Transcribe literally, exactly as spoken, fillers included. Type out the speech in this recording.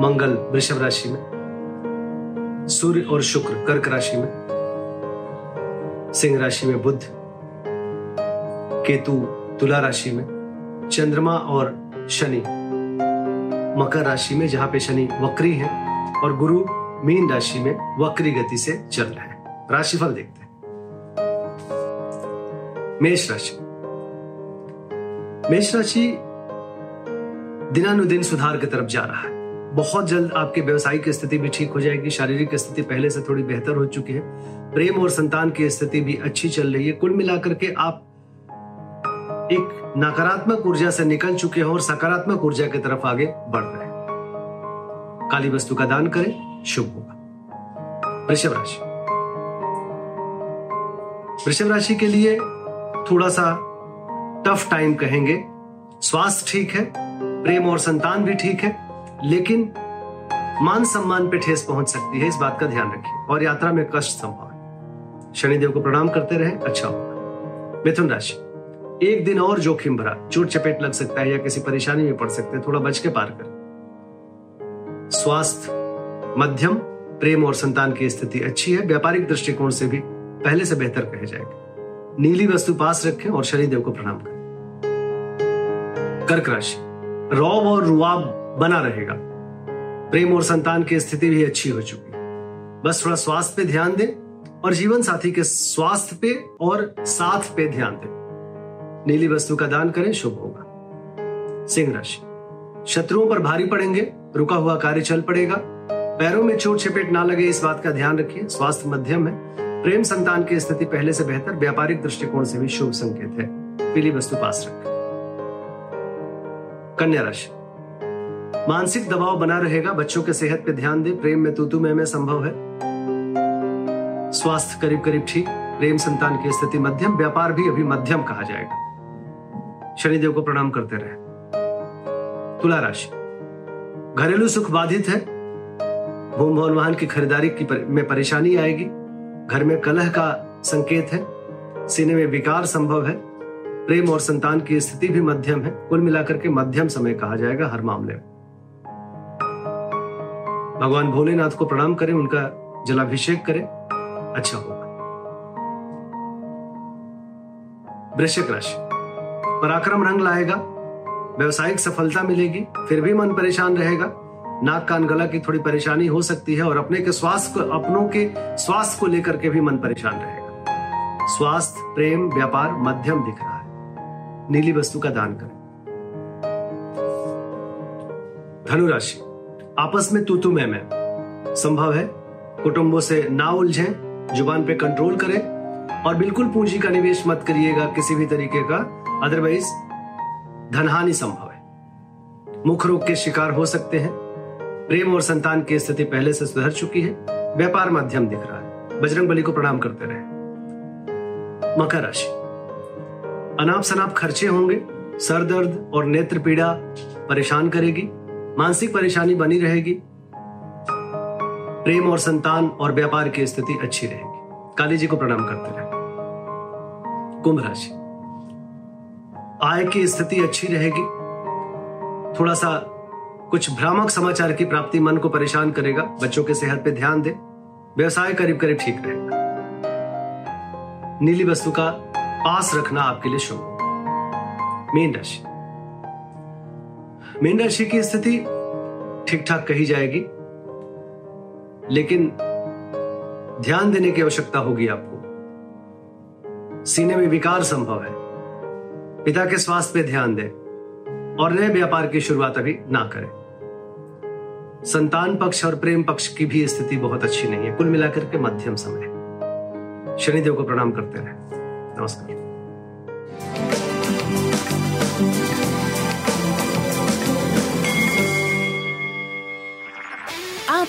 मंगल वृषभ राशि में, सूर्य और शुक्र कर्क राशि में, सिंह राशि में बुध, केतु तुला राशि में, चंद्रमा और शनि मकर राशि में जहां पे शनि वक्री है, और गुरु मीन राशि में वक्री गति से चल रहा है। राशिफल देखते हैं। मेष राशि। मेष राशि दिनानुदिन सुधार की तरफ जा रहा है। बहुत जल्द आपके व्यवसायिक स्थिति भी ठीक हो जाएगी। शारीरिक स्थिति पहले से थोड़ी बेहतर हो चुकी है। प्रेम और संतान की स्थिति भी अच्छी चल रही है। कुल मिलाकर के आप एक नकारात्मक ऊर्जा से निकल चुके हो और सकारात्मक ऊर्जा की तरफ आगे बढ़ रहे हैं। काली वस्तु का दान करें, शुभ होगा। वृषभ राशि। वृषभ राशि के लिए थोड़ा सा टफ टाइम कहेंगे। स्वास्थ्य ठीक है, प्रेम और संतान भी ठीक है, लेकिन मान सम्मान पे ठेस पहुंच सकती है, इस बात का ध्यान रखिए, और यात्रा में कष्ट संभव है। शनिदेव को प्रणाम करते रहें, अच्छा होगा। मिथुन राशि। एक दिन और जोखिम भरा, चोट चपेट लग सकता है या किसी परेशानी में पड़ सकते हैं, थोड़ा बच के पार करें। स्वास्थ्य मध्यम, प्रेम और संतान की स्थिति अच्छी है। व्यापारिक दृष्टिकोण से भी पहले से बेहतर कहे जाएगा। नीली वस्तु पास रखें और शनिदेव को प्रणाम करें। कर्क राशि। रौब और रुआब बना रहेगा। प्रेम और संतान की स्थिति भी अच्छी हो चुकी है। बस थोड़ा स्वास्थ्य पे ध्यान दें और जीवन साथी के स्वास्थ्य पे और साथ पे ध्यान दें। नीली वस्तु का दान करें, शुभ होगा। सिंह राशि। शत्रुओं पर भारी पड़ेंगे, रुका हुआ कार्य चल पड़ेगा। पैरों में चोट चपेट ना लगे, इस बात का ध्यान रखिए। स्वास्थ्य मध्यम है, प्रेम संतान की स्थिति पहले से बेहतर, व्यापारिक दृष्टिकोण से भी शुभ संकेत है। पीली वस्तु पास रखें। कन्या राशि। मानसिक दबाव बना रहेगा, बच्चों के सेहत पे ध्यान दें। प्रेम में तूतू में में संभव है। स्वास्थ्य करीब करीब ठीक, प्रेम संतान की स्थिति मध्यम, व्यापार भी अभी मध्यम कहा जाएगा। शनिदेव को प्रणाम करते रहें। तुला राशि। घरेलू सुख बाधित है। भूम भवन वाहन की खरीदारी की पर, में परेशानी आएगी। घर में कलह का संकेत है। सीने में विकार संभव है। प्रेम और संतान की स्थिति भी मध्यम है। कुल मिलाकर के मध्यम समय कहा जाएगा हर मामले में। भगवान भोलेनाथ को प्रणाम करें, उनका जलाभिषेक करें, अच्छा होगा। वृश्चिक राशि। पराक्रम रंग लाएगा, व्यवसायिक सफलता मिलेगी, फिर भी मन परेशान रहेगा। नाक कान गला की थोड़ी परेशानी हो सकती है और अपने के स्वास्थ्य को अपनों के स्वास्थ्य को लेकर के भी मन परेशान रहेगा। स्वास्थ्य प्रेम व्यापार मध्यम दिख रहा है। नीली वस्तु का दान करें। धनुराशि। आपस में तूतू में में संभव है। कुटुंबों से ना उलझें, जुबान पे कंट्रोल करें और बिल्कुल पूंजी का निवेश मत करिएगा किसी भी तरीके का, अदरवाइज धनहानि संभव है। मुख रोग के शिकार हो सकते हैं। प्रेम और संतान की स्थिति पहले से सुधर चुकी है। व्यापार मध्यम दिख रहा है। बजरंगबली को प्रणाम करते रहे। मकर राशि। अनाप शनाप खर्चे होंगे। सर दर्द और नेत्र पीड़ा परेशान करेगी। मानसिक परेशानी बनी रहेगी। प्रेम और संतान और व्यापार की स्थिति अच्छी रहेगी। काली जी को प्रणाम करते रहें। कुंभ राशि। आय की स्थिति अच्छी रहेगी। थोड़ा सा कुछ भ्रामक समाचार की प्राप्ति मन को परेशान करेगा। बच्चों के सेहत पे ध्यान दें। व्यवसाय करीब करीब ठीक रहेगा। नीली वस्तु का पास रखना आपके लिए शुभ होगा। मीन राशि। मीन राशि की स्थिति ठीक ठाक कही जाएगी, लेकिन ध्यान देने की आवश्यकता होगी आपको। सीने में विकार संभव है। पिता के स्वास्थ्य पे ध्यान दें और नए व्यापार की शुरुआत अभी ना करें। संतान पक्ष और प्रेम पक्ष की भी स्थिति बहुत अच्छी नहीं है। कुल मिलाकर के मध्यम समय। शनिदेव को प्रणाम करते रहें। नमस्कार। आप